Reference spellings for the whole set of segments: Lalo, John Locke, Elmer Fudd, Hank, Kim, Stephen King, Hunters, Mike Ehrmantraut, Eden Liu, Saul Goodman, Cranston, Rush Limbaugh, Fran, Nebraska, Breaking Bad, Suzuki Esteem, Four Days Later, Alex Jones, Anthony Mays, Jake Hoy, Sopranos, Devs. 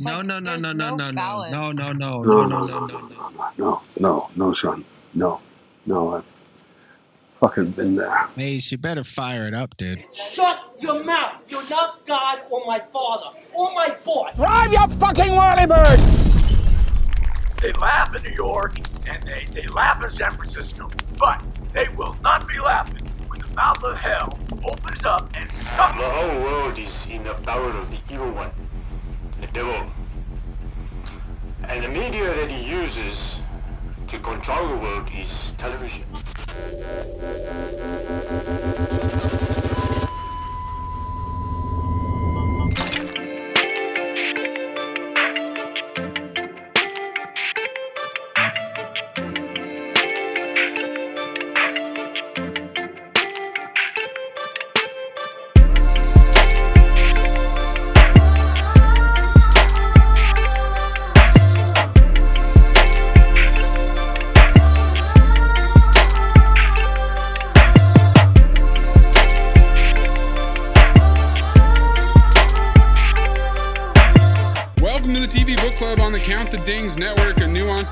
No, Sean. I've fucking been there. Maze, you better fire it up, dude. Shut your mouth. You're not God or my father or my boss. Drive your fucking whirly bird. They laugh in New York and they laugh in San Francisco, but they will not be laughing when the mouth of hell opens up and sucks. The whole world is in the power of the evil one. The devil. And the media that he uses to control the world is television.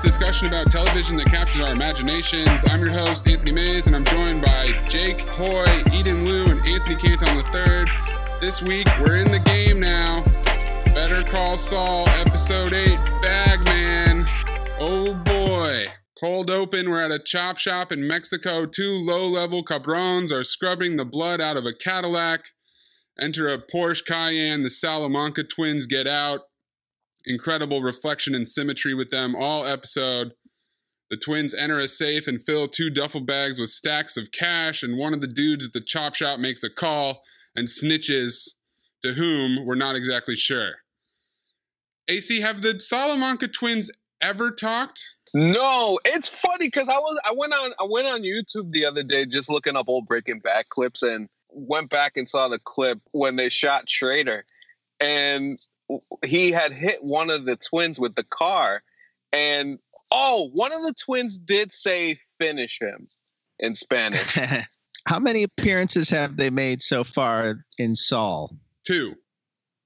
Discussion about television that captures our imaginations. I'm your host, Anthony Mays, and I'm joined by Jake Hoy, Eden Liu, and Anthony Canton III. This week, we're in the game now. Better Call Saul, Episode 8, Bagman. Oh boy. Cold open, we're at a chop shop in Mexico. Two low-level cabrones are scrubbing the blood out of a Cadillac. Enter a Porsche Cayenne. The Salamanca twins get out. Incredible reflection and symmetry with them all episode. The twins enter a safe and fill two duffel bags with stacks of cash, and one of the dudes at the chop shop makes a call and snitches, to whom we're not exactly sure. AC, have the Salamanca twins ever talked? No, it's funny because I went on YouTube the other day just looking up old Breaking Bad clips and went back and saw the clip when they shot Schrader, and he had hit one of the twins with the car, and one of the twins did say finish him in Spanish. How many appearances have they made so far in Saul? 2.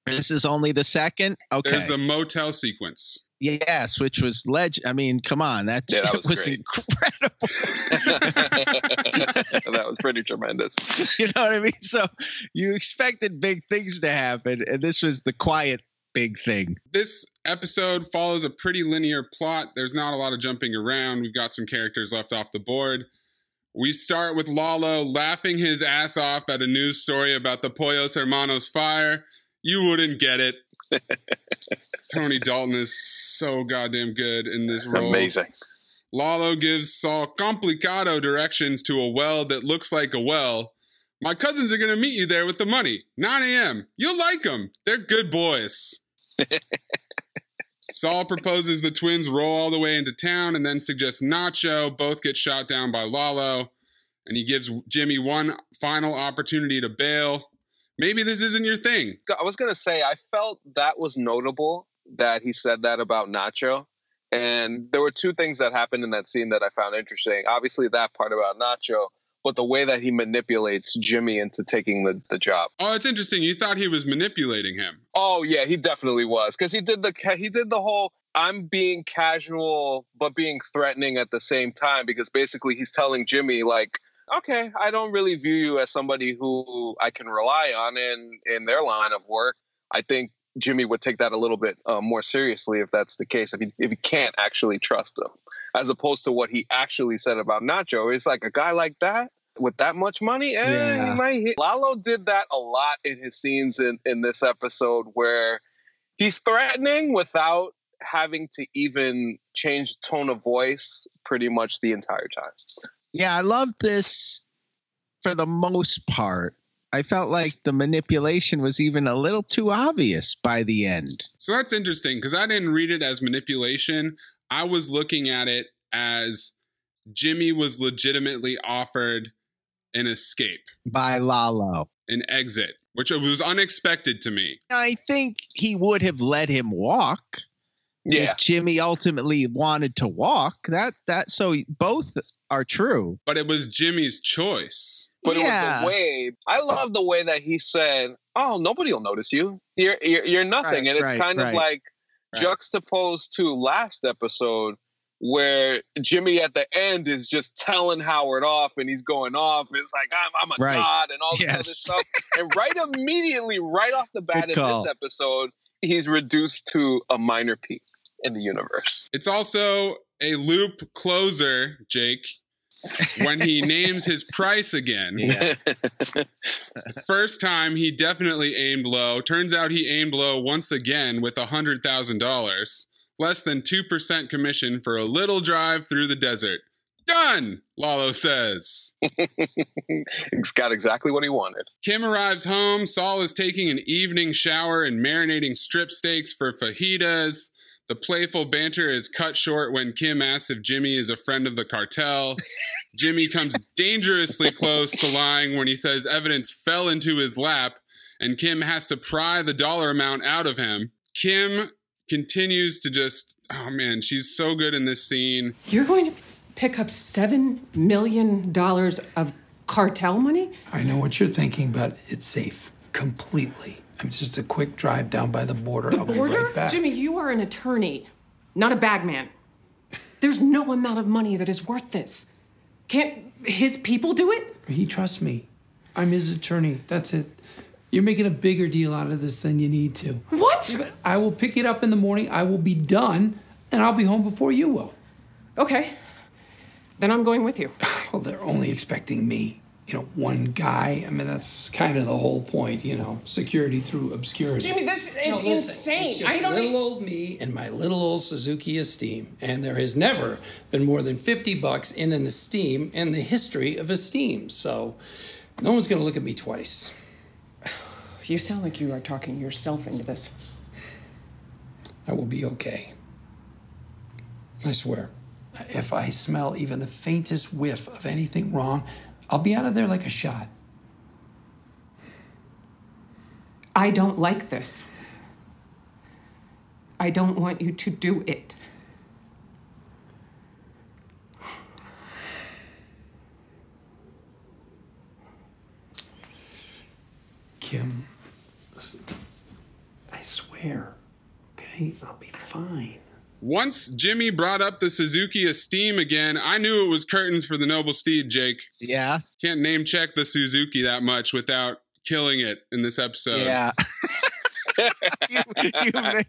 This is only the second? Okay. There's the motel sequence. Yes, which was legend. I mean, come on. That was incredible. That was pretty tremendous. You know what I mean? So you expected big things to happen, and this was the quiet big thing. This episode follows a pretty linear plot. There's not a lot of jumping around. We've got some characters left off the board. We start with Lalo laughing his ass off at a news story about the Pollos Hermanos fire. You wouldn't get it. Tony Dalton is so goddamn good in this role. Amazing. Lalo gives Saul complicado directions to a well that looks like a well. My cousins are going to meet you there with the money. 9 a.m. You'll like them. They're good boys. Saul proposes the twins roll all the way into town and then suggests Nacho. Both get shot down by Lalo. And he gives Jimmy one final opportunity to bail. Maybe this isn't your thing. I was going to say, I felt that was notable that he said that about Nacho. And there were two things that happened in that scene that I found interesting. Obviously, that part about Nacho, but the way that he manipulates Jimmy into taking the job. Oh, it's interesting. You thought he was manipulating him. Oh, yeah, he definitely was. Because he did the whole, I'm being casual, but being threatening at the same time. Because basically, he's telling Jimmy, like, okay, I don't really view you as somebody who I can rely on in their line of work. I think Jimmy would take that a little bit more seriously if that's the case, if he can't actually trust him. As opposed to what he actually said about Nacho. It's like, a guy like that with that much money? Yeah. Lalo did that a lot in his scenes in this episode where he's threatening without having to even change tone of voice pretty much the entire time. Yeah, I love this for the most part. I felt like the manipulation was even a little too obvious by the end. So that's interesting because I didn't read it as manipulation. I was looking at it as Jimmy was legitimately offered an escape. By Lalo. An exit, which was unexpected to me. I think he would have let him walk. Yeah. If Jimmy ultimately wanted to walk, so both are true. But it was Jimmy's choice. But yeah. It was the way. I love the way that he said, "Oh, nobody will notice you. You're nothing." Right, and it's kind of like Right. Juxtaposed to last episode where Jimmy at the end is just telling Howard off and he's going off. It's like, I'm a god and all this other stuff. And right off the bat in this episode, he's reduced to a minor peak in the universe. It's also a loop closer, Jake, when he names his price again. Yeah. First time, he definitely aimed low. Turns out he aimed low once again with $100,000. Less than 2% commission for a little drive through the desert. Done, Lalo says. He's got exactly what he wanted. Kim arrives home. Saul is taking an evening shower and marinating strip steaks for fajitas. The playful banter is cut short when Kim asks if Jimmy is a friend of the cartel. Jimmy comes dangerously close to lying when he says evidence fell into his lap, and Kim has to pry the dollar amount out of him. Kim continues to just, oh man, she's so good in this scene. You're going to pick up $7 million of cartel money? I know what you're thinking, but it's safe. Completely. It's just a quick drive down by the border. The border? I'll be right back. Jimmy, you are an attorney, not a bagman. There's no amount of money that is worth this. Can't his people do it? He trusts me. I'm his attorney. That's it. You're making a bigger deal out of this than you need to. What? I will pick it up in the morning. I will be done, and I'll be home before you will. Okay. Then I'm going with you. Well, they're only expecting me. One guy. I mean, that's kind of the whole point, security through obscurity. Jimmy, this is insane. It's just old me and my little old Suzuki Esteem. And there has never been more than $50 in an Esteem in the history of Esteem. So no one's going to look at me twice. You sound like you are talking yourself into this. I will be okay. I swear. If I smell even the faintest whiff of anything wrong, I'll be out of there like a shot. I don't like this. I don't want you to do it. Kim, listen, I swear, okay, I'll be fine. Once Jimmy brought up the Suzuki Esteem again, I knew it was curtains for the noble steed, Jake. Yeah. Can't name check the Suzuki that much without killing it in this episode. Yeah. you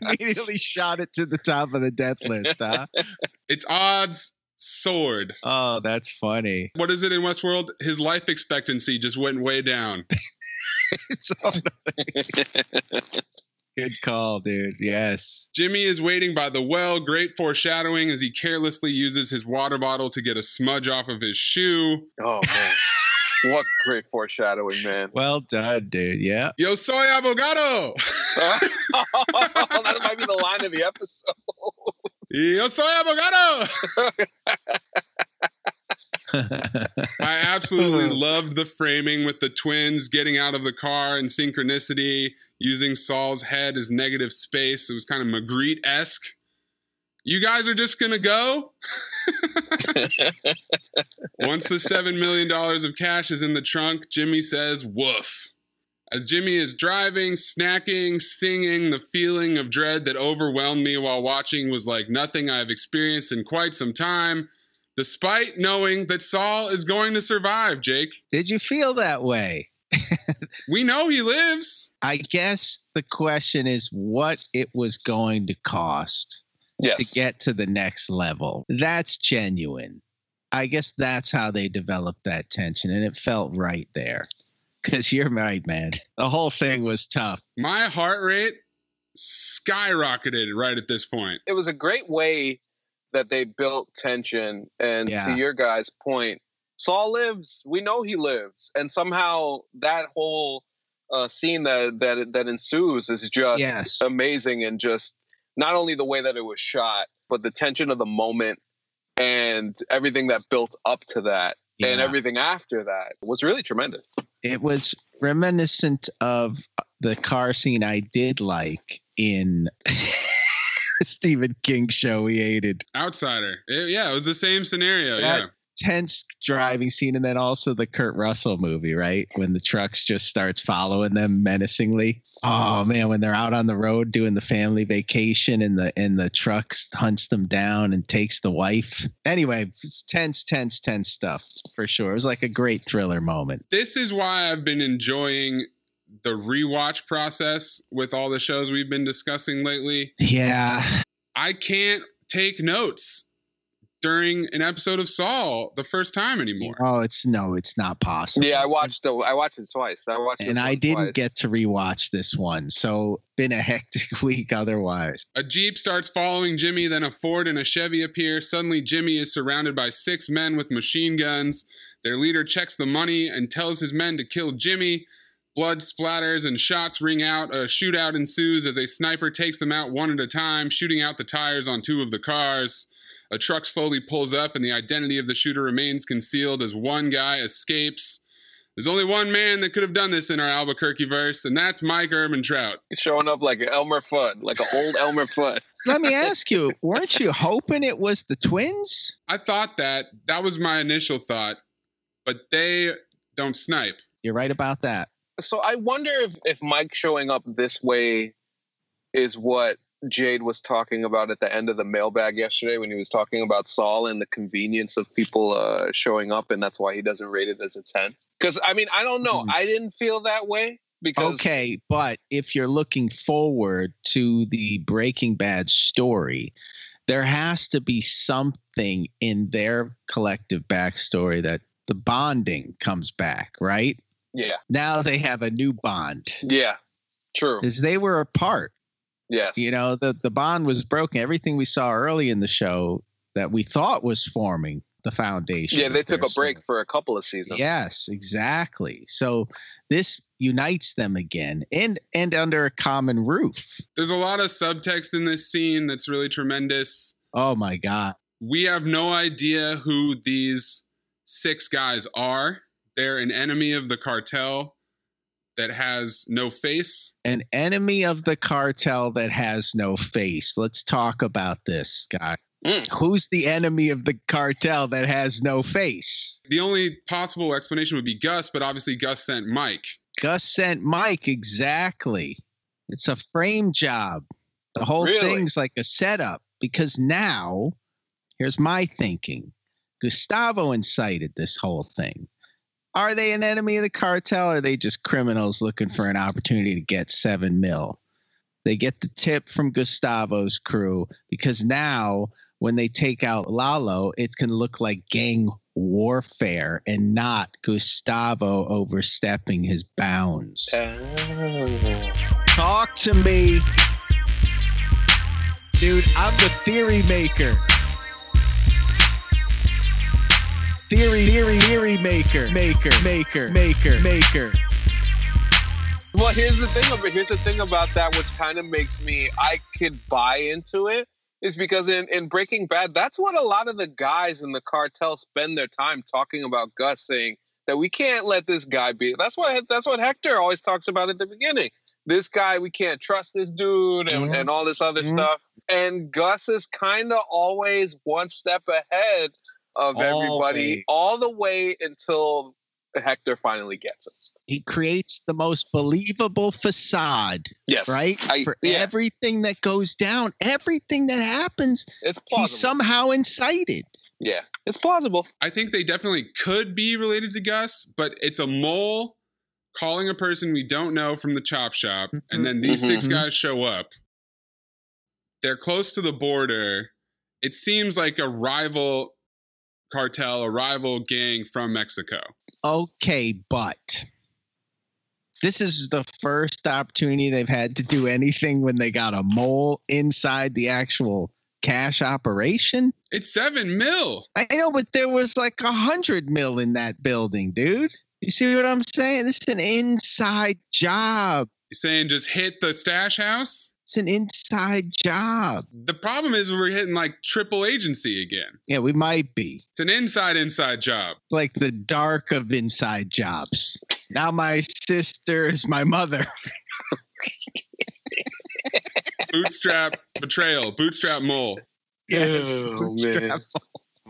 immediately shot it to the top of the death list, huh? It's Odd's sword. Oh, that's funny. What is it in Westworld? His life expectancy just went way down. It's all good call, dude. Yes. Jimmy is waiting by the well. Great foreshadowing as he carelessly uses his water bottle to get a smudge off of his shoe. Oh, man. What great foreshadowing, man. Well done, dude. Yeah. Yo soy abogado. That might be the line of the episode. Yo soy abogado. I absolutely loved the framing with the twins getting out of the car and synchronicity, using Saul's head as negative space. It was kind of Magritte-esque. You guys are just going to go? Once the $7 million of cash is in the trunk, Jimmy says, woof. As Jimmy is driving, snacking, singing, the feeling of dread that overwhelmed me while watching was like nothing I've experienced in quite some time. Despite knowing that Saul is going to survive, Jake. Did you feel that way? We know he lives. I guess the question is what it was going to cost to get to the next level. That's genuine. I guess that's how they developed that tension, and it felt right there. Because you're right, man. The whole thing was tough. My heart rate skyrocketed right at this point. It was a great way that they built tension. And to your guys' point, Saul lives. We know he lives. And somehow that whole scene that ensues is just amazing. And just not only the way that it was shot, but the tension of the moment and everything that built up to that and everything after that was really tremendous. It was reminiscent of the car scene I did like in Stephen King show he hated. Outsider. It was the same scenario. That tense driving scene, and then also the Kurt Russell movie, right? When the trucks just starts following them menacingly. Oh man, when they're out on the road doing the family vacation and the trucks hunts them down and takes the wife. Anyway, it's tense stuff for sure. It was like a great thriller moment. This is why I've been enjoying the rewatch process with all the shows we've been discussing lately. Yeah. I can't take notes during an episode of Saul the first time anymore. Oh, it's not possible. Yeah, I watched it twice. I didn't get to rewatch this one. So been a hectic week otherwise. A Jeep starts following Jimmy, then a Ford and a Chevy appear. Suddenly Jimmy is surrounded by 6 men with machine guns. Their leader checks the money and tells his men to kill Jimmy. Blood splatters and shots ring out. A shootout ensues as a sniper takes them out one at a time, shooting out the tires on 2 of the cars. A truck slowly pulls up and the identity of the shooter remains concealed as one guy escapes. There's only one man that could have done this in our Albuquerque verse, and that's Mike Ehrmantraut. He's showing up like Elmer Fudd, like an old Elmer Fudd. Let me ask you, weren't you hoping it was the twins? I thought that. That was my initial thought. But they don't snipe. You're right about that. So I wonder if Mike showing up this way is what Jade was talking about at the end of the mailbag yesterday when he was talking about Saul and the convenience of people showing up, and that's why he doesn't rate it as a 10. Because, I mean, I don't know. I didn't feel that way. Because okay, but if you're looking forward to the Breaking Bad story, there has to be something in their collective backstory that the bonding comes back, right? Yeah. Now they have a new bond. Yeah, true. Because they were apart. Yes. You know, the bond was broken. Everything we saw early in the show that we thought was forming the foundation. Yeah, they took a break for a couple of seasons. Yes, exactly. So this unites them again and under a common roof. There's a lot of subtext in this scene that's really tremendous. Oh, my God. We have no idea who these 6 guys are. They're an enemy of the cartel that has no face. An enemy of the cartel that has no face. Let's talk about this, guy. Who's the enemy of the cartel that has no face? The only possible explanation would be Gus, but obviously Gus sent Mike. Gus sent Mike, exactly. It's a frame job. The whole thing's like a setup, because now, here's my thinking. Gustavo incited this whole thing. Are they an enemy of the cartel, or are they just criminals looking for an opportunity to get $7 million? They get the tip from Gustavo's crew, because now when they take out Lalo, it can look like gang warfare and not Gustavo overstepping his bounds. Oh. Talk to me. Dude, I'm the theory maker. Theory maker. Well, here's the thing about that, which kind of makes me, I could buy into it, is because in Breaking Bad, that's what a lot of the guys in the cartel spend their time talking about Gus, saying that we can't let this guy be. That's what Hector always talks about at the beginning. This guy, we can't trust this dude and all this other stuff. And Gus is kind of always one step ahead of everybody, all the way until Hector finally gets us. He creates the most believable facade, yes, right? Everything that goes down, everything that happens, it's plausible. He's somehow incited. Yeah, it's plausible. I think they definitely could be related to Gus, but it's a mole calling a person we don't know from the chop shop, and then these 6 guys show up. They're close to the border. It seems like a rival cartel, a rival gang from Mexico. Okay, but this is the first opportunity they've had to do anything when they got a mole inside the actual cash operation. It's $7 million. I know, but there was like $100 million in that building, dude. You see what I'm saying? This is an inside job. You're saying just hit the stash house? It's an inside job. The problem is we're hitting like triple agency again. Yeah, we might be. It's an inside job. It's like the dark of inside jobs. Now my sister is my mother. Bootstrap betrayal. Bootstrap mole. Yes. Oh, bootstrap mole.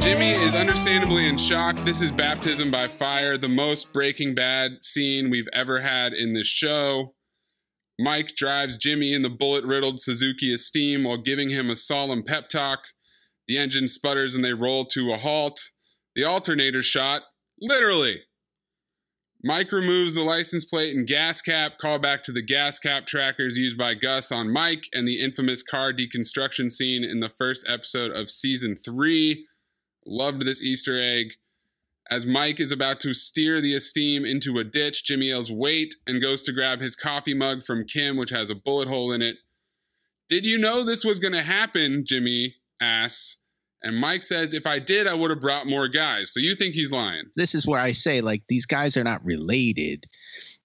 Jimmy is understandably in shock. This is baptism by fire, the most Breaking Bad scene we've ever had in this show. Mike drives Jimmy in the bullet-riddled Suzuki Esteem while giving him a solemn pep talk. The engine sputters and they roll to a halt. The alternator shot, literally. Mike removes the license plate and gas cap, call back to the gas cap trackers used by Gus on Mike and the infamous car deconstruction scene in the first episode of season 3. Loved this Easter egg. As Mike is about to steer the Esteem into a ditch, Jimmy yells, wait, and goes to grab his coffee mug from Kim, which has a bullet hole in it. Did you know this was going to happen, Jimmy asks. And Mike says, if I did, I would have brought more guys. So you think he's lying. This is where I say, like, these guys are not related.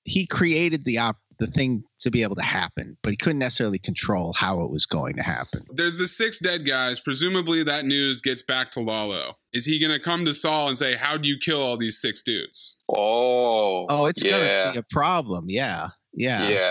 He created the thing to be able to happen, but he couldn't necessarily control how it was going to happen. There's the 6 dead guys. Presumably that news gets back to Lalo. Is he going to come to Saul and say, how do you kill all these 6 dudes? Oh, it's going to be a problem. Yeah.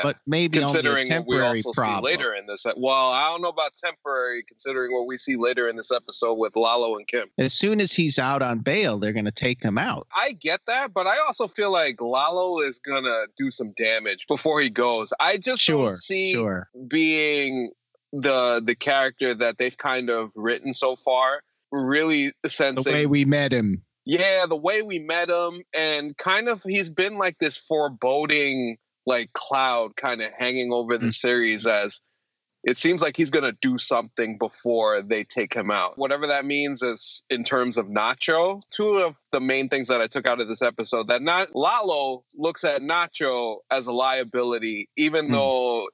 But maybe considering only a temporary what we also problem. See later in this. Well, I don't know about temporary, considering what we see later in this episode with Lalo and Kim. As soon as he's out on bail, they're going to take him out. I get that, but I also feel like Lalo is going to do some damage before he goes. I just don't see being the character that they've kind of written so far really sensing. The way we met him. Yeah, the way we met him. And kind of he's been like this foreboding like cloud kind of hanging over the series, as it seems like he's going to do something before they take him out. Whatever that means is in terms of Nacho. 2 of the main things that I took out of this episode, that not Lalo looks at Nacho as a liability, even though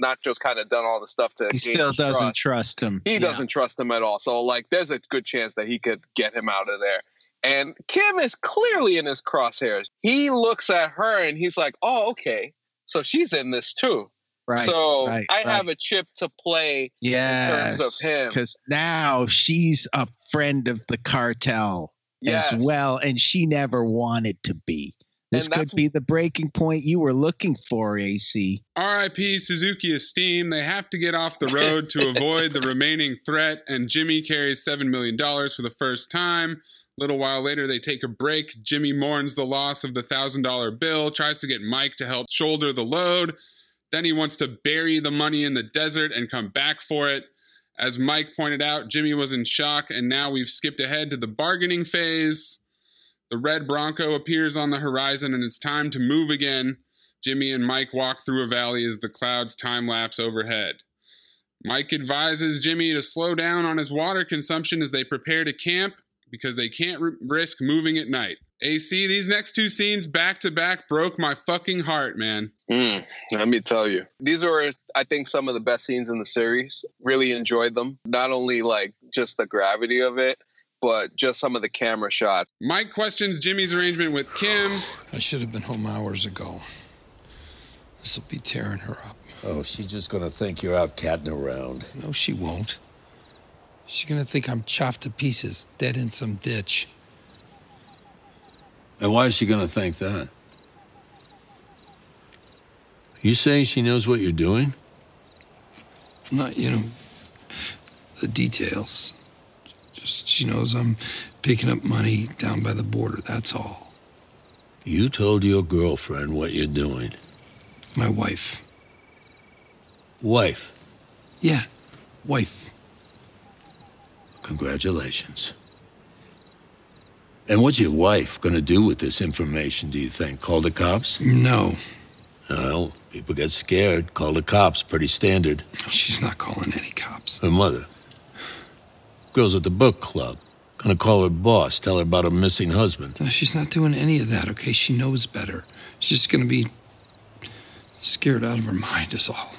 Nacho's kind of done all the stuff to. He still doesn't trust him. He doesn't trust him at all. So like, there's a good chance that he could get him out of there. And Kim is clearly in his crosshairs. He looks at her and he's like, oh, okay. So she's in this too. Right, so I have a chip to play in terms of him. Because now she's a friend of the cartel as well. And she never wanted to be. This could be the breaking point you were looking for, AC. R.I.P. Suzuki Esteem. They have to get off the road to avoid the remaining threat. And Jimmy carries $7 million for the first time. A little while later, they take a break. Jimmy mourns the loss of the $1,000 bill, tries to get Mike to help shoulder the load. Then he wants to bury the money in the desert and come back for it. As Mike pointed out, Jimmy was in shock, and now we've skipped ahead to the bargaining phase. The red Bronco appears on the horizon, and it's time to move again. Jimmy and Mike walk through a valley as the clouds time-lapse overhead. Mike advises Jimmy to slow down on his water consumption as they prepare to camp, because they can't risk moving at night. AC, these next 2 scenes back-to-back broke my fucking heart, man. Let me tell you. These were, I think, some of the best scenes in the series. Really enjoyed them. Not only, like, just the gravity of it, but just some of the camera shots. Mike questions Jimmy's arrangement with Kim. I should have been home hours ago. This will be tearing her up. Oh, she's just going to think you're out catting around. No, she won't. She's gonna think I'm chopped to pieces, dead in some ditch. And why is she gonna think that? You saying she knows what you're doing? Not, the details. Just she knows I'm picking up money down by the border, that's all. You told your girlfriend what you're doing? My wife. Wife? Yeah, wife. Congratulations. And what's your wife going to do with this information, do you think? Call the cops? No. Well, people get scared. Call the cops. Pretty standard. She's not calling any cops. Her mother. Girls at the book club. Going to call her boss, tell her about her missing husband. No, she's not doing any of that, okay? She knows better. She's just going to be scared out of her mind is all.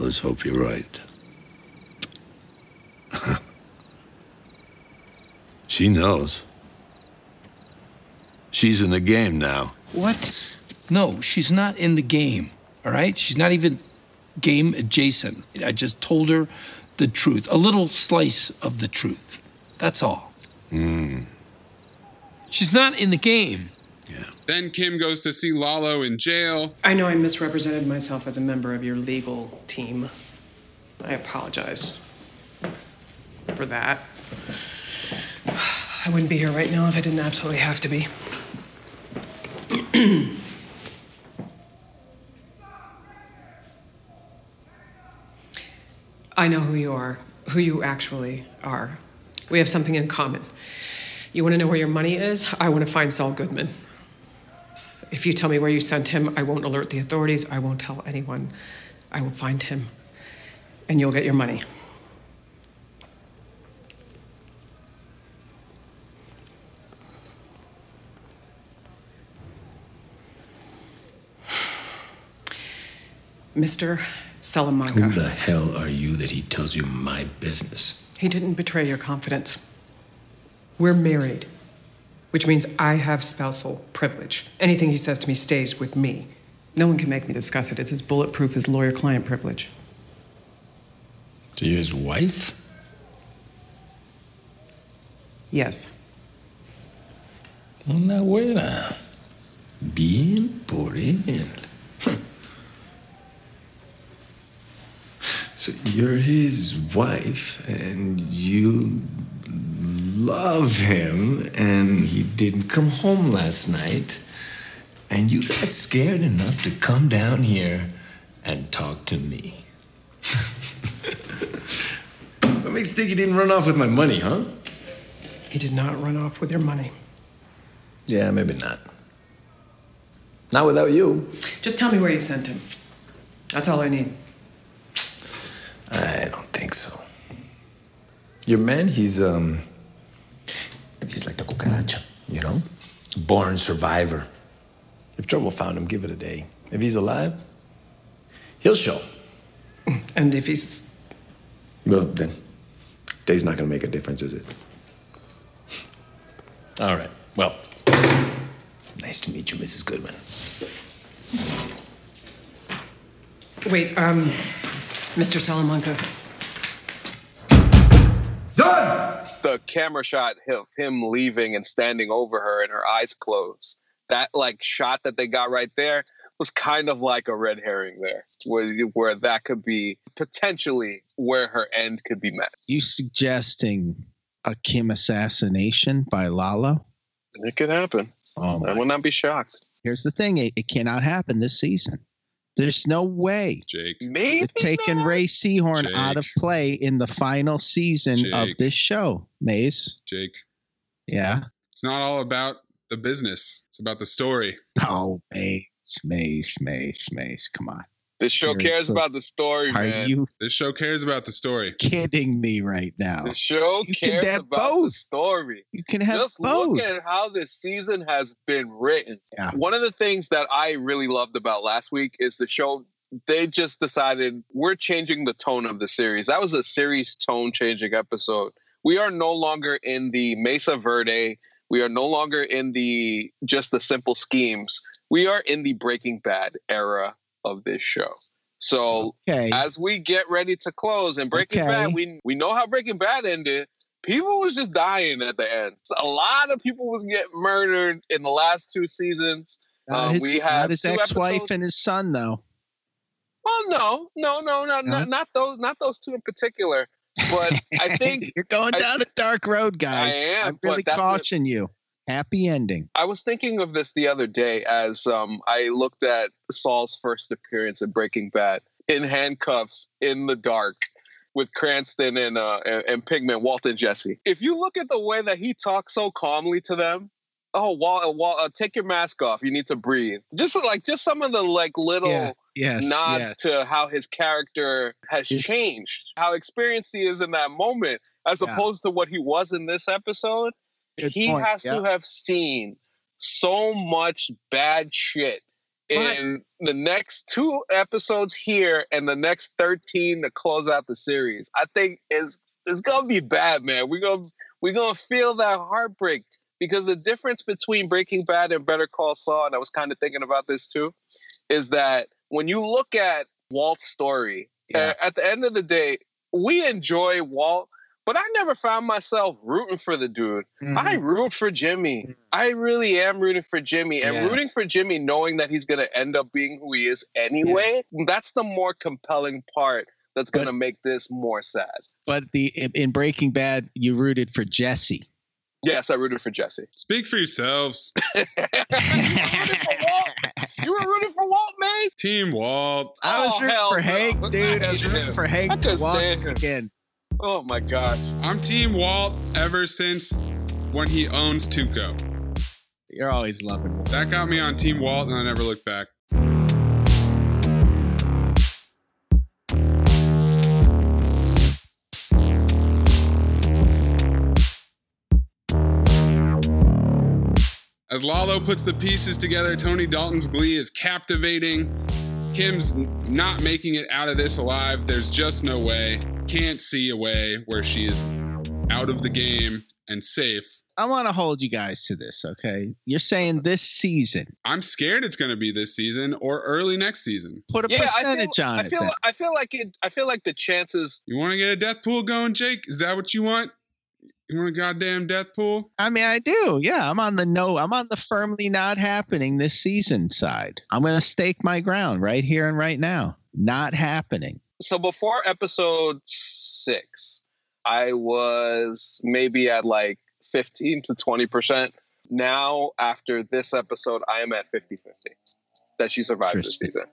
Let's hope you're right. She knows. She's in the game now. What? No, she's not in the game, all right? She's not even game adjacent. I just told her the truth, a little slice of the truth. That's all. Mm. She's not in the game. Yeah. Then Kim goes to see Lalo in jail. I know I misrepresented myself as a member of your legal team. I apologize for that. I wouldn't be here right now if I didn't absolutely have to be. I know who you are, who you actually are. We have something in common. You want to know where your money is? I want to find Saul Goodman. If you tell me where you sent him, I won't alert the authorities. I won't tell anyone. I will find him, and you'll get your money. Mr. Salamanca. Who the hell are you that he tells you my business? He didn't betray your confidence. We're married, which means I have spousal privilege. Anything he says to me stays with me. No one can make me discuss it. It's as bulletproof as lawyer-client privilege. So you're his wife? Yes. Una buena. Bien por él. So you're his wife, and you love him, and he didn't come home last night, and you got scared enough to come down here and talk to me. What makes you think he didn't run off with my money, huh? He did not run off with your money. Yeah, maybe not. Not without you. Just tell me where you sent him. That's all I need. I don't think so. Your man, he's like the cucaracha, you know? Born survivor. If trouble found him, give it a day. If he's alive, he'll show. And if he's... Well, then, day's not gonna make a difference, is it? All right, well, nice to meet you, Mrs. Goodman. Wait, Mr. Salamanca. Done! The camera shot of him leaving and standing over her and her eyes closed. That, like, shot that they got right there was kind of like a red herring there, where that could be potentially where her end could be met. You suggesting a Kim assassination by Lalo? It could happen. Oh, I will not be shocked. Here's the thing. It cannot happen this season. There's no way Jake. They've taken Ray Seahorn Jake. Out of play in the final season Jake. Of this show, Mays. Jake. Yeah? It's not all about the business. It's about the story. Oh, Mays. Come on. This show Seriously. Cares about the story, Are man. You this show cares about the story. Kidding me right now. The show you cares about both. The story. You can have Just both. Look at how this season has been written. Yeah. One of the things that I really loved about last week is the show, they just decided we're changing the tone of the series. That was a series tone-changing episode. We are no longer in the Mesa Verde. We are no longer in the just the simple schemes. We are in the Breaking Bad era of this show. So as we get ready to close and Breaking Bad, we know how Breaking Bad ended. People was just dying at the end. A lot of people was getting murdered in the last two seasons. We had his ex-wife episodes. And his son, though. Well, not those two in particular. But I think you're going down a dark road, guys. I am. I really caution you. Happy ending. I was thinking of this the other day as I looked at Saul's first appearance in Breaking Bad in handcuffs in the dark with Cranston and Pigman, Walt and Jesse. If you look at the way that he talks so calmly to them, Walt, take your mask off. You need to breathe. Just some of the little nods to how his character has changed, how experienced he is in that moment, as opposed to what he was in this episode. He has to have seen so much bad shit in the next two episodes here and the next 13 to close out the series. I think it's gonna be bad, man. We're gonna feel that heartbreak because the difference between Breaking Bad and Better Call Saul, and I was kind of thinking about this too, is that when you look at Walt's story, at the end of the day, we enjoy Walt. But I never found myself rooting for the dude. Mm. I root for Jimmy. I really am rooting for Jimmy. And rooting for Jimmy, knowing that he's going to end up being who he is anyway, that's the more compelling part that's going to make this more sad. But in Breaking Bad, you rooted for Jesse. Yes, I rooted for Jesse. Speak for yourselves. You were rooting for Walt, mate? Team Walt. I was rooting for Hank, dude. I was rooting for Hank to Walt again. Oh, my gosh. I'm Team Walt ever since when he owns Tuco. You're always loving Walt. That got me on Team Walt, and I never looked back. As Lalo puts the pieces together, Tony Dalton's glee is captivating. Kim's not making it out of this alive. There's just no way. Can't see a way where she is out of the game and safe. I want to hold you guys to this, okay? You're saying this season. I'm scared it's going to be this season or early next season. Put a percentage on it. I feel like the chances. You want to get a death pool going, Jake? Is that what you want? You want a goddamn death pool? I mean, I do. Yeah, I'm on the no. I'm on the firmly not happening this season side. I'm going to stake my ground right here and right now. Not happening. So before episode 6, I was maybe at like 15 to 20%. Now, after this episode, I am at 50-50 that she survives this season.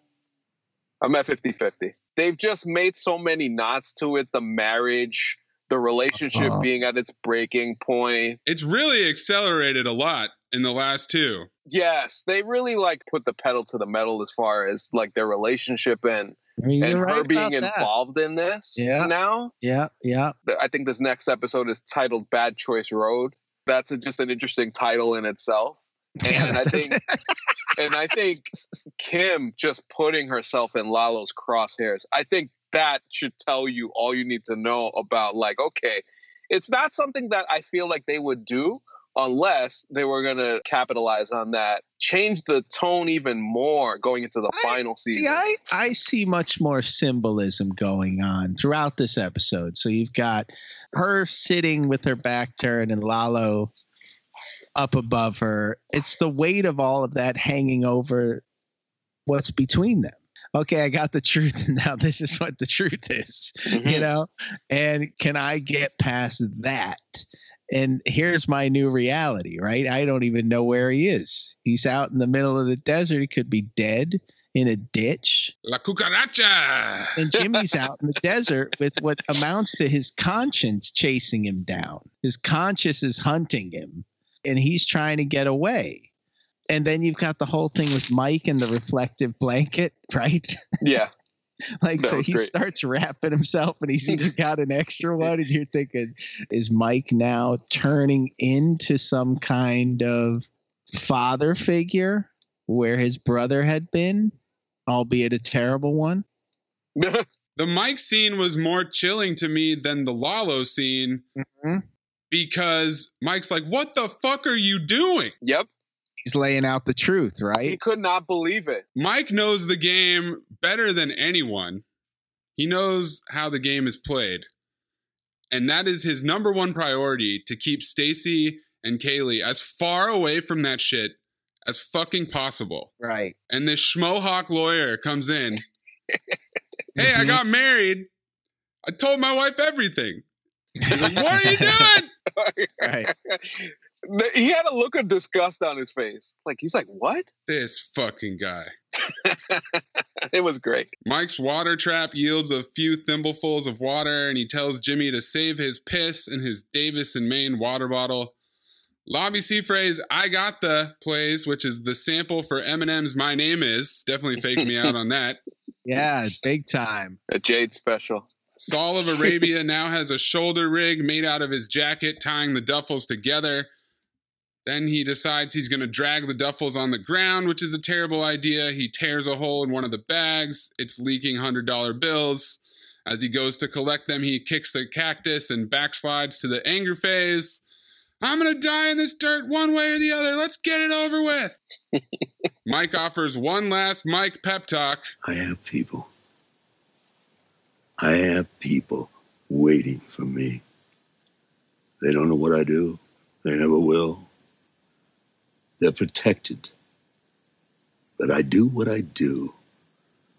I'm at 50-50. They've just made so many nods to it. The marriage, the relationship being at its breaking point. It's really accelerated a lot in the last 2. Yes, they really like put the pedal to the metal as far as like their relationship and right her being involved in this now. Yeah, yeah. I think this next episode is titled Bad Choice Road. That's just an interesting title in itself. And I think Kim just putting herself in Lalo's crosshairs, I think that should tell you all you need to know about, like, okay, it's not something that I feel like they would do unless they were going to capitalize on that, change the tone even more going into the final season. See, I see much more symbolism going on throughout this episode. So you've got her sitting with her back turned and Lalo up above her. It's the weight of all of that hanging over what's between them. Okay, I got the truth, and now this is what the truth is, you know? And can I get past that? And here's my new reality, right? I don't even know where he is. He's out in the middle of the desert. He could be dead in a ditch. La cucaracha! And Jimmy's out in the desert with what amounts to his conscience chasing him down. His conscience is hunting him, and he's trying to get away. And then you've got the whole thing with Mike and the reflective blanket, right? Yeah. Like, so he starts wrapping himself and he's even got an extra one. And you're thinking, is Mike now turning into some kind of father figure where his brother had been, albeit a terrible one? The Mike scene was more chilling to me than the Lalo scene because Mike's like, what the fuck are you doing? Yep. He's laying out the truth, right? He could not believe it. Mike knows the game better than anyone. He knows how the game is played. And that is his number one priority, to keep Stacy and Kaylee as far away from that shit as fucking possible. Right. And this schmohawk lawyer comes in. Hey, I got married. I told my wife everything. He's like, what are you doing? Right. He had a look of disgust on his face. Like, he's like, what? This fucking guy. It was great. Mike's water trap yields a few thimblefuls of water, and he tells Jimmy to save his piss in his Davis and Maine water bottle. Lobby C phrase, I got the plays, which is the sample for Eminem's My Name Is. Definitely faked me out on that. Yeah, big time. A Jade special. Saul of Arabia now has a shoulder rig made out of his jacket, tying the duffels together. Then he decides he's going to drag the duffels on the ground, which is a terrible idea. He tears a hole in one of the bags. It's leaking $100 bills. As he goes to collect them, he kicks a cactus and backslides to the anger phase. I'm going to die in this dirt one way or the other. Let's get it over with. Mike offers one last Mike pep talk. I have people waiting for me They don't know what I do. They never will. They're protected. But I do what I do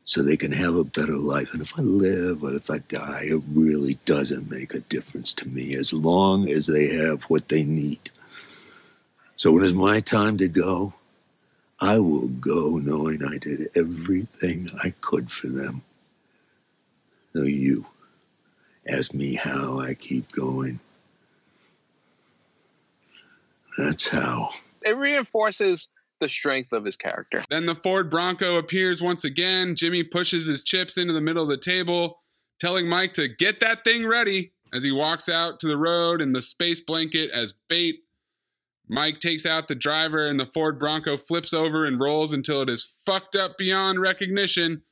so they can have a better life. And if I live or if I die, it really doesn't make a difference to me as long as they have what they need. So when it's my time to go, I will go knowing I did everything I could for them. So you ask me how I keep going. That's how. It reinforces the strength of his character. Then the Ford Bronco appears once again. Jimmy pushes his chips into the middle of the table, telling Mike to get that thing ready as he walks out to the road and the space blanket as bait. Mike takes out the driver and the Ford Bronco flips over and rolls until it is fucked up beyond recognition.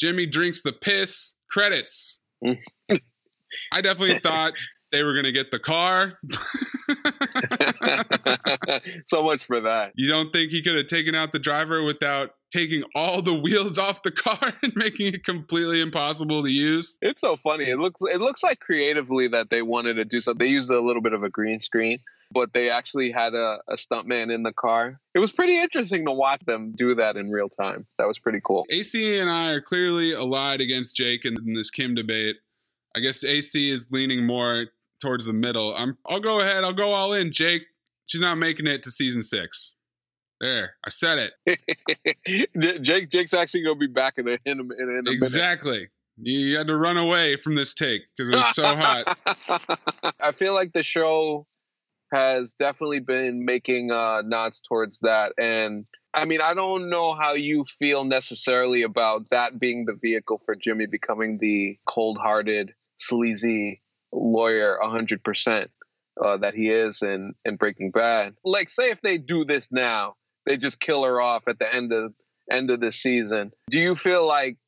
Jimmy drinks the piss. Credits. I definitely thought they were going to get the car. So much for that. You don't think he could have taken out the driver without taking all the wheels off the car and making it completely impossible to use? It's so funny. It looks like creatively that they wanted to do something. They used a little bit of a green screen, but they actually had a stuntman in the car. It was pretty interesting to watch them do that in real time. That was pretty cool. AC and I are clearly allied against Jake in this Kim debate. I guess AC is leaning more towards the middle. I'll go ahead. I'll go all in, Jake. She's not making it to season 6. There, I said it. Jake's actually gonna be back in a exactly. Minute. You had to run away from this take because it was so hot. I feel like the show has definitely been making nods towards that, and I mean, I don't know how you feel necessarily about that being the vehicle for Jimmy becoming the cold-hearted, sleazy lawyer 100% that he is in Breaking Bad. Like, say if they do this now, they just kill her off at the end of the season. Do you feel like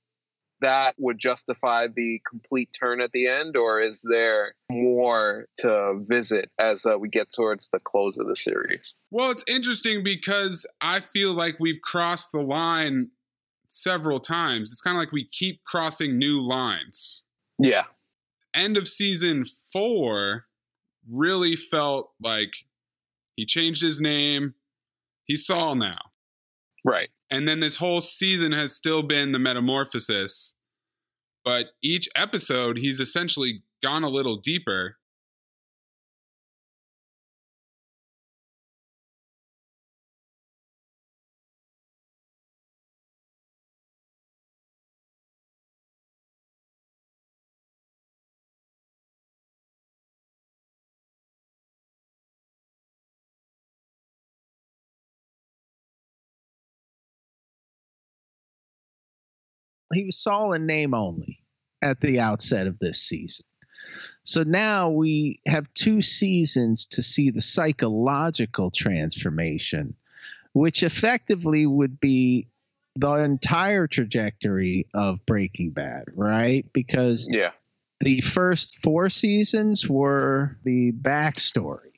that would justify the complete turn at the end, or is there more to visit as we get towards the close of the series? Well, it's interesting because I feel like we've crossed the line several times. It's kind of like we keep crossing new lines. Yeah. End of season 4 really felt like he changed his name. He's Saul now. Right. And then this whole season has still been the metamorphosis. But each episode, he's essentially gone a little deeper. He was Saul in name only at the outset of this season. So now we have 2 seasons to see the psychological transformation, which effectively would be the entire trajectory of Breaking Bad, right? Because the first 4 seasons were the backstory,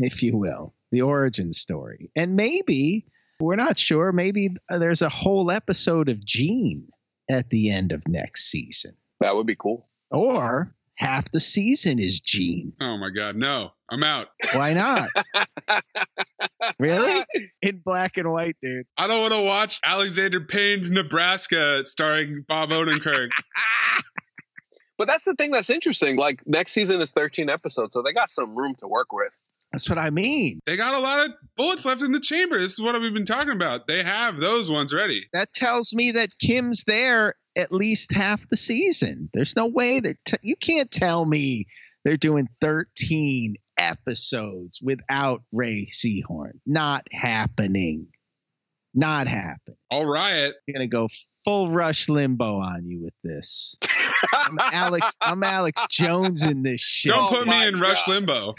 if you will, the origin story. And maybe, we're not sure, maybe there's a whole episode of Gene at the end of next season. That would be cool. Or half the season is Gene. Oh my God, no. I'm out. Why not? Really? In black and white, dude. I don't want to watch Alexander Payne's Nebraska starring Bob Odenkirk. But that's the thing that's interesting. Like, next season is 13 episodes, so they got some room to work with. That's what I mean. They got a lot of bullets left in the chamber. This is what we've been talking about. They have those ones ready. That tells me that Kim's there at least half the season. There's no way that you can't tell me they're doing 13 episodes without Ray Seahorn. Not happening. Not happen. All right. I'm going to go full Rush Limbaugh on you with this. I'm Alex Jones in this shit. Don't put me in Rush Limbaugh.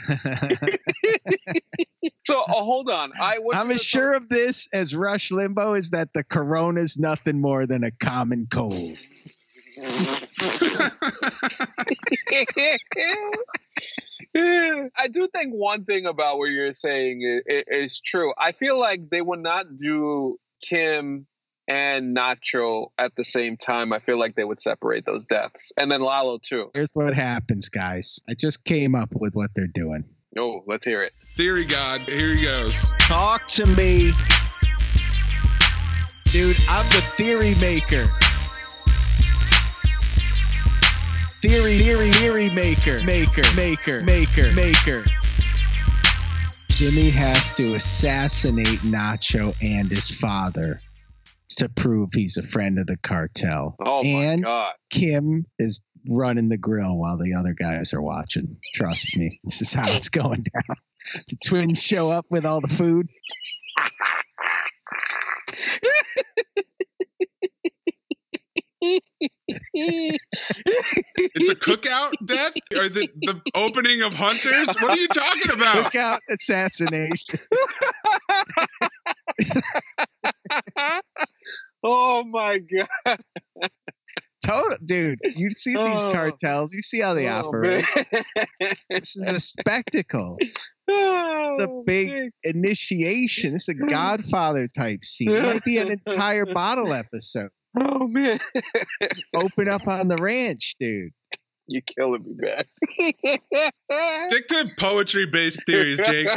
So, hold on. I'm as sure of this as Rush Limbaugh is that the corona's nothing more than a common cold. I do think one thing about what you're saying is true. I feel like they would not do Kim and Nacho at the same time, I feel like they would separate those deaths. And then Lalo, too. Here's what happens, guys. I just came up with what they're doing. Oh, let's hear it. Theory God, here he goes. Talk to me. Dude, I'm the theory maker. Theory maker. Jimmy has to assassinate Nacho and his father to prove he's a friend of the cartel. Oh, and my God. Kim is running the grill while the other guys are watching. Trust me, this is how it's going down. The twins show up with all the food. It's a cookout death? Or is it the opening of Hunters? What are you talking about? Cookout assassination. Oh my God. Total, dude, you see these cartels, you see how they operate. This is a spectacle. The big initiation. This is a Godfather type scene. It might be an entire bottle episode. Oh, man. Open up on the ranch, dude. You're killing me, man. Stick to poetry-based theories, Jake.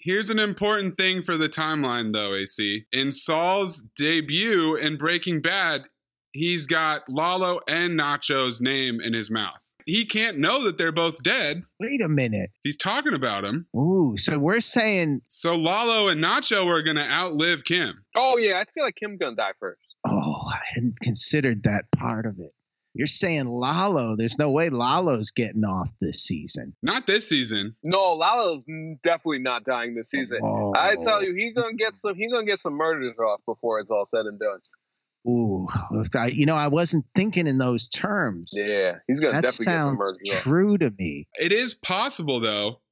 Here's an important thing for the timeline, though, AC. In Saul's debut in Breaking Bad, he's got Lalo and Nacho's name in his mouth. He can't know that they're both dead. Wait a minute. He's talking about him. Ooh, so we're saying... So Lalo and Nacho are going to outlive Kim. Oh, yeah. I feel like Kim's going to die first. Oh, I hadn't considered that part of it. You're saying Lalo. There's no way Lalo's getting off this season. Not this season. No, Lalo's definitely not dying this season. Oh. I tell you, he's gonna get some murders off before it's all said and done. Ooh, you know, I wasn't thinking in those terms. Yeah, he's going to definitely get some murders. That sounds true to me. It is possible, though,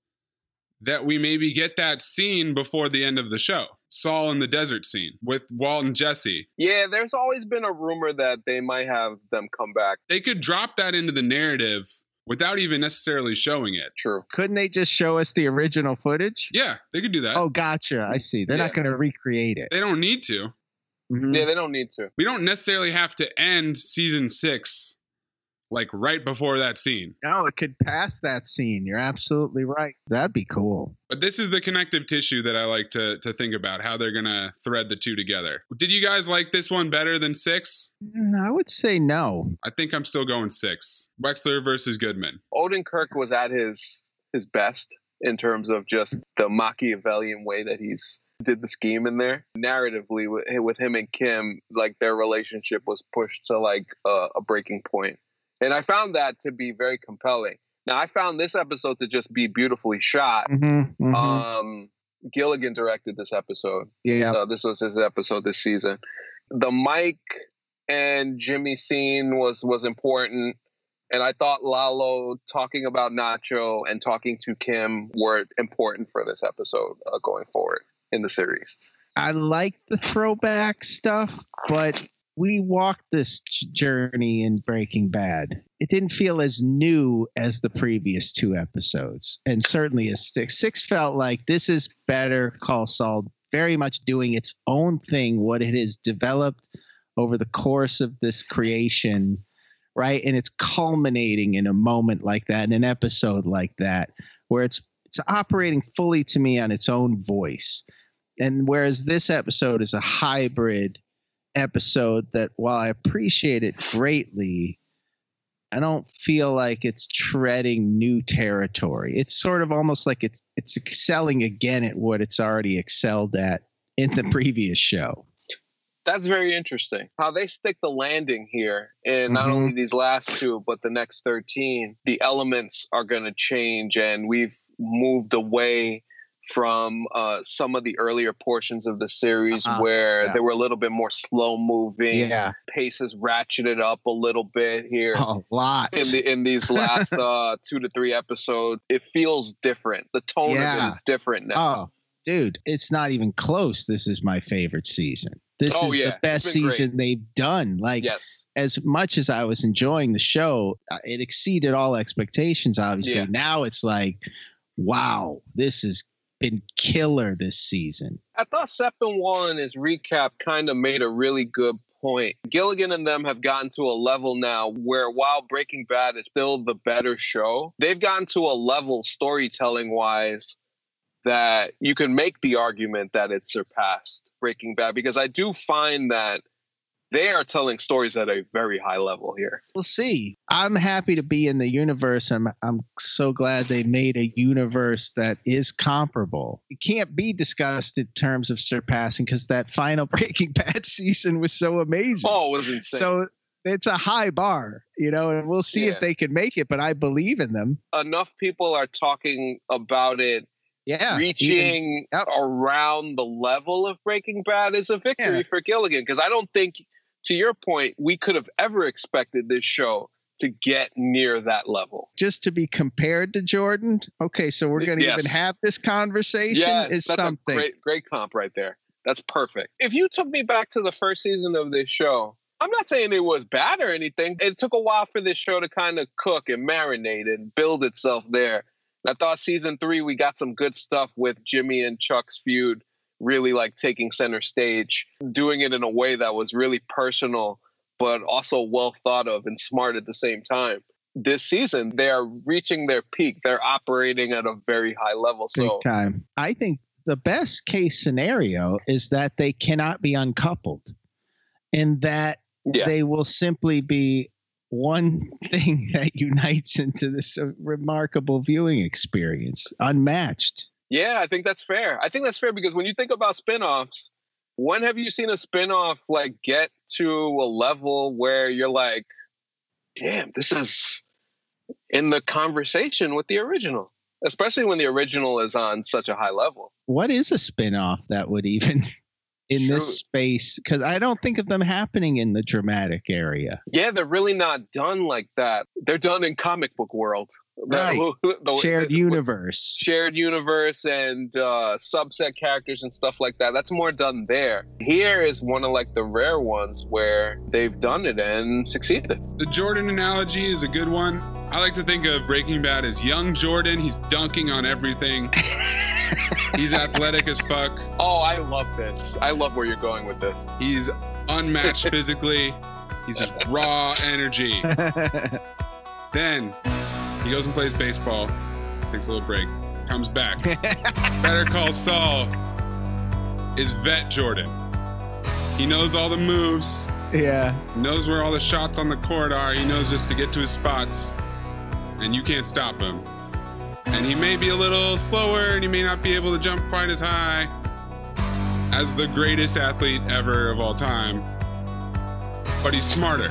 that we maybe get that scene before the end of the show. Saul in the desert scene with Walt and Jesse. Yeah, there's always been a rumor that they might have them come back. They could drop that into the narrative without even necessarily showing it. True. Couldn't they just show us the original footage? Yeah, they could do that. Oh, gotcha. I see. They're not going to recreate it. They don't need to. Mm-hmm. Yeah, they don't need to. We don't necessarily have to end season 6, like, right before that scene. No, it could pass that scene. You're absolutely right. That'd be cool. But this is the connective tissue that I like to think about, how they're going to thread the two together. Did you guys like this one better than 6? I would say no. I think I'm still going 6. Wexler versus Goodman. Odenkirk was at his best in terms of just the Machiavellian way that he's... did the scheme in there narratively with him and Kim, like their relationship was pushed to like a breaking point, and I found that to be very compelling. Now I found this episode to just be beautifully shot. Gilligan directed this episode. This was his episode this season. The Mike and Jimmy scene was important, and I thought Lalo talking about Nacho and talking to Kim were important for this episode going forward in the series. I like the throwback stuff, but we walked this journey in Breaking Bad. It didn't feel as new as the previous 2 episodes, and certainly as 6. 6 felt like this is Better Call Saul, very much doing its own thing, what it has developed over the course of this creation, right? And it's culminating in a moment like that, in an episode like that, where it's operating fully to me on its own voice. And whereas this episode is a hybrid episode that, while I appreciate it greatly, I don't feel like it's treading new territory. It's sort of almost like it's excelling again at what it's already excelled at in the previous show. That's very interesting. How they stick the landing here in not only these last 2, but the next 13, the elements are going to change, and we've moved away from some of the earlier portions of the series where they were a little bit more slow moving. Yeah. Pace has ratcheted up a little bit here. A lot. In these last 2 to 3 episodes, it feels different. The tone of it is different now. Oh, dude, it's not even close. This is my favorite season. This is the best season they've done. Like, as much as I was enjoying the show, it exceeded all expectations, obviously. Yeah. Now it's like, wow, this is been killer this season. I thought Stephen Wall in his recap kind of made a really good point. Gilligan and them have gotten to a level now where while Breaking Bad is still the better show, they've gotten to a level storytelling-wise that you can make the argument that it surpassed Breaking Bad, because I do find that they are telling stories at a very high level here. We'll see. I'm happy to be in the universe. I'm so glad they made a universe that is comparable. It can't be discussed in terms of surpassing because that final Breaking Bad season was so amazing. Oh, it was insane. So it's a high bar, you know, and we'll see if they can make it, but I believe in them. Enough people are talking about it. Yeah, reaching around the level of Breaking Bad is a victory for Gilligan, because I don't think, to your point, we could have ever expected this show to get near that level. Just to be compared to Jordan? Okay, so we're going to even have this conversation? Yes, is that's something. A great comp right there. That's perfect. If you took me back to the first season of this show, I'm not saying it was bad or anything. It took a while for this show to kind of cook and marinate and build itself there. I thought season 3, we got some good stuff with Jimmy and Chuck's feud really like taking center stage, doing it in a way that was really personal, but also well thought of and smart at the same time. This season, they are reaching their peak. They're operating at a very high level. So big time. I think the best case scenario is that they cannot be uncoupled and that they will simply be one thing that unites into this remarkable viewing experience, unmatched. Yeah, I think that's fair. I think that's fair because when you think about spinoffs, when have you seen a spinoff like get to a level where you're like, damn, this is in the conversation with the original, especially when the original is on such a high level. What is a spinoff that would even... in this space, because I don't think of them happening in the dramatic area. Yeah, they're really not done like that. They're done in comic book world. Right. Shared universe. Shared universe and subset characters and stuff like that. That's more done there. Here is one of like the rare ones where they've done it and succeeded. The Jordan analogy is a good one. I like to think of Breaking Bad as young Jordan. He's dunking on everything. He's athletic as fuck. Oh, I love this. I love where you're going with this. He's unmatched physically. He's just raw energy. Then he goes and plays baseball, takes a little break, comes back. Better Call Saul is vet Jordan. He knows all the moves. Yeah. Knows where all the shots on the court are. He knows just to get to his spots. And you can't stop him. And he may be a little slower, and he may not be able to jump quite as high as the greatest athlete ever of all time. But he's smarter.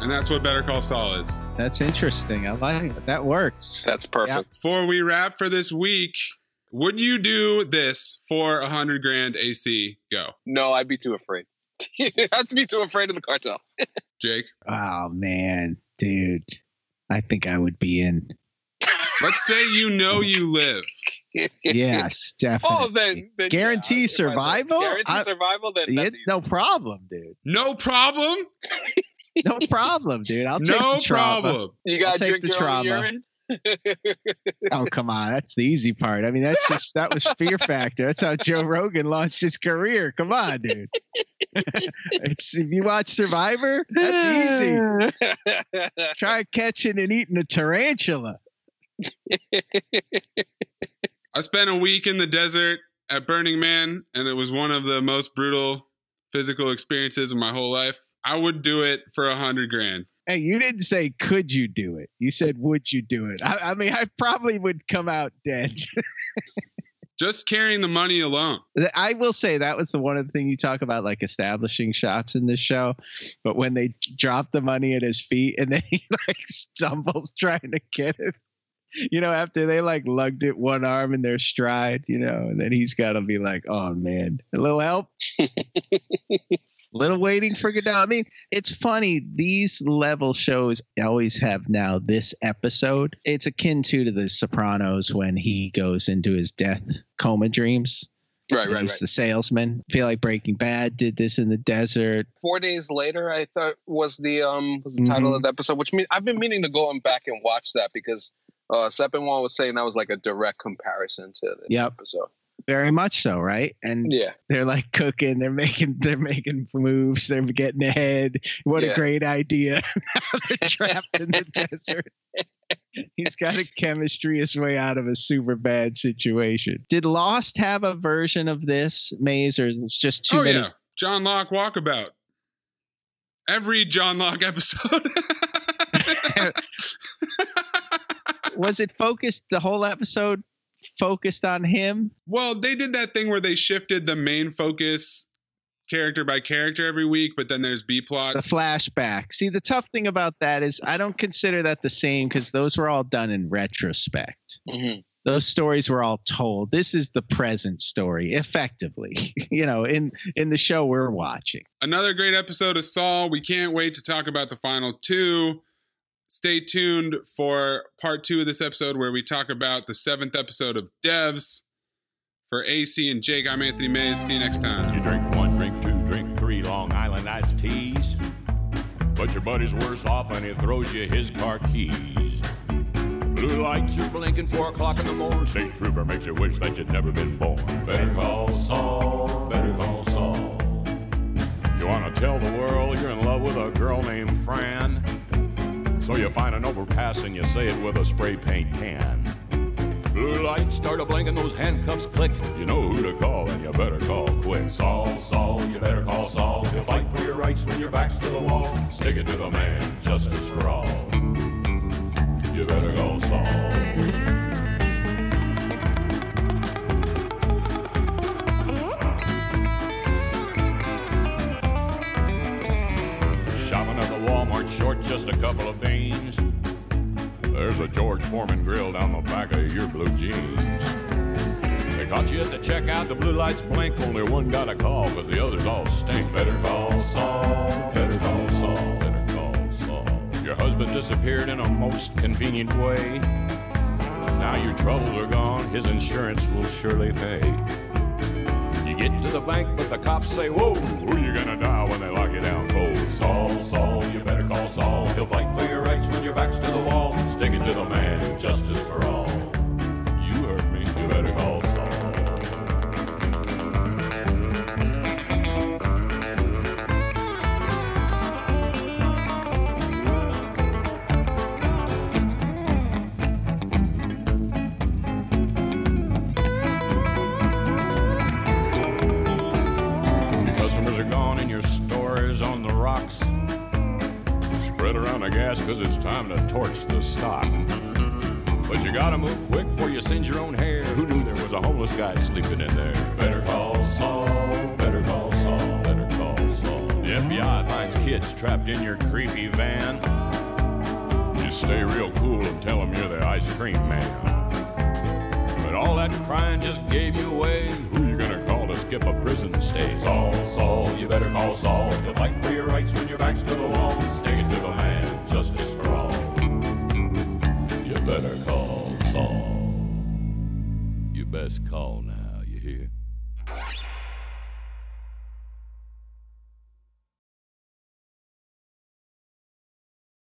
And that's what Better Call Saul is. That's interesting. I like it. That works. That's perfect. Yeah. Before we wrap for this week, would you do this for $100,000 AC? Go. No, I'd be too afraid. I'd be too afraid of the cartel. Jake? Oh, man, dude. I think I would be in. Let's say you know you live. Yes, definitely. Oh, then guarantee survival? Guarantee survival, then that's no problem, dude. No problem? No problem, dude. I'll take the trauma. You gotta take the trauma. Oh, come on. That's the easy part. I mean, that was Fear Factor. That's how Joe Rogan launched his career. Come on, dude. If you watch Survivor, that's easy. Try catching and eating a tarantula. I spent a week in the desert at Burning Man, and it was one of the most brutal physical experiences of my whole life. I would do it for $100,000. Hey, you didn't say could you do it? You said would you do it? I mean, I probably would come out dead. Just carrying the money alone. I will say that was the one of the things you talk about, like establishing shots in this show. But when they drop the money at his feet, and then he like stumbles trying to get it. You know, after they like lugged it one arm in their stride, you know, and then he's got to be like, oh, man, a little help, a little waiting for Godot. I mean, it's funny. These level shows always have now this episode. It's akin to The Sopranos when he goes into his death coma dreams. Right. He's the salesman. I feel like Breaking Bad did this in the desert. 4 days Later, I thought was the title of the episode, which means I've been meaning to go on back and watch that because Seppenwall was saying that was like a direct comparison to this episode. Very much so, right? And they're like cooking, they're making moves, they're getting ahead. What a great idea. Now they're trapped in the desert. He's got a chemistryist way out of a super bad situation. Did Lost have a version of this, Maze, or it's just too many? Yeah. John Locke Walkabout. Every John Locke episode. Was it focused, the whole episode focused on him? Well, they did that thing where they shifted the main focus character by character every week, but then there's B-plots. The flashback. See, the tough thing about that is I don't consider that the same because those were all done in retrospect. Mm-hmm. Those stories were all told. This is the present story, effectively, you know, in the show we're watching. Another great episode of Saul. We can't wait to talk about the final two. Stay tuned for part two of this episode where we talk about the 7th episode of Devs. For AC and Jake, I'm Anthony Mays. See you next time. You drink 1, drink 2, drink 3 Long Island iced teas. But your buddy's worse off and he throws you his car keys. Blue lights are blinking 4 o'clock in the morning. State Trooper makes you wish that you'd never been born. Better call Saul, better call Saul. You want to tell the world you're in love with a girl named Fran? So you find an overpass and you say it with a spray paint can. Blue lights start a-blinking, those handcuffs click. You know who to call and you better call quick. Saul, Saul, you better call Saul. You'll fight for your rights when your back's to the wall. Stick it to the man, just a straw. You better call Saul. Walmart short just a couple of beans. There's a George Foreman grill down the back of your blue jeans. They caught you at the checkout, the blue lights blink. Only one got a call because the others all stink. Better call Saul, better call Saul, better call Saul. Your husband disappeared in a most convenient way. Now your troubles are gone, his insurance will surely pay. You get to the bank but the cops say, whoa, who you gonna dial when they lock you down cold? Saul, Saul, you better call Saul. He'll fight for your rights when your back's to the wall. Stick it to the man, justice for all. You heard me, you better call Saul. Your customers are gone and your store is on the rocks. Spread around the gas cause it's time to torch the stock. But you gotta move quick before you singe your own hair. Who knew there was a homeless guy sleeping in there? Better call Saul, better call Saul, better call Saul. The FBI finds kids trapped in your creepy van. You stay real cool and tell them you're the ice cream man. But all that crying just gave you away. Who you gonna call to skip a prison stay? Saul, Saul, you better call Saul. You'll fight for your rights when your back's to the wall. Justice for all. You better call Saul. You best call now, you hear?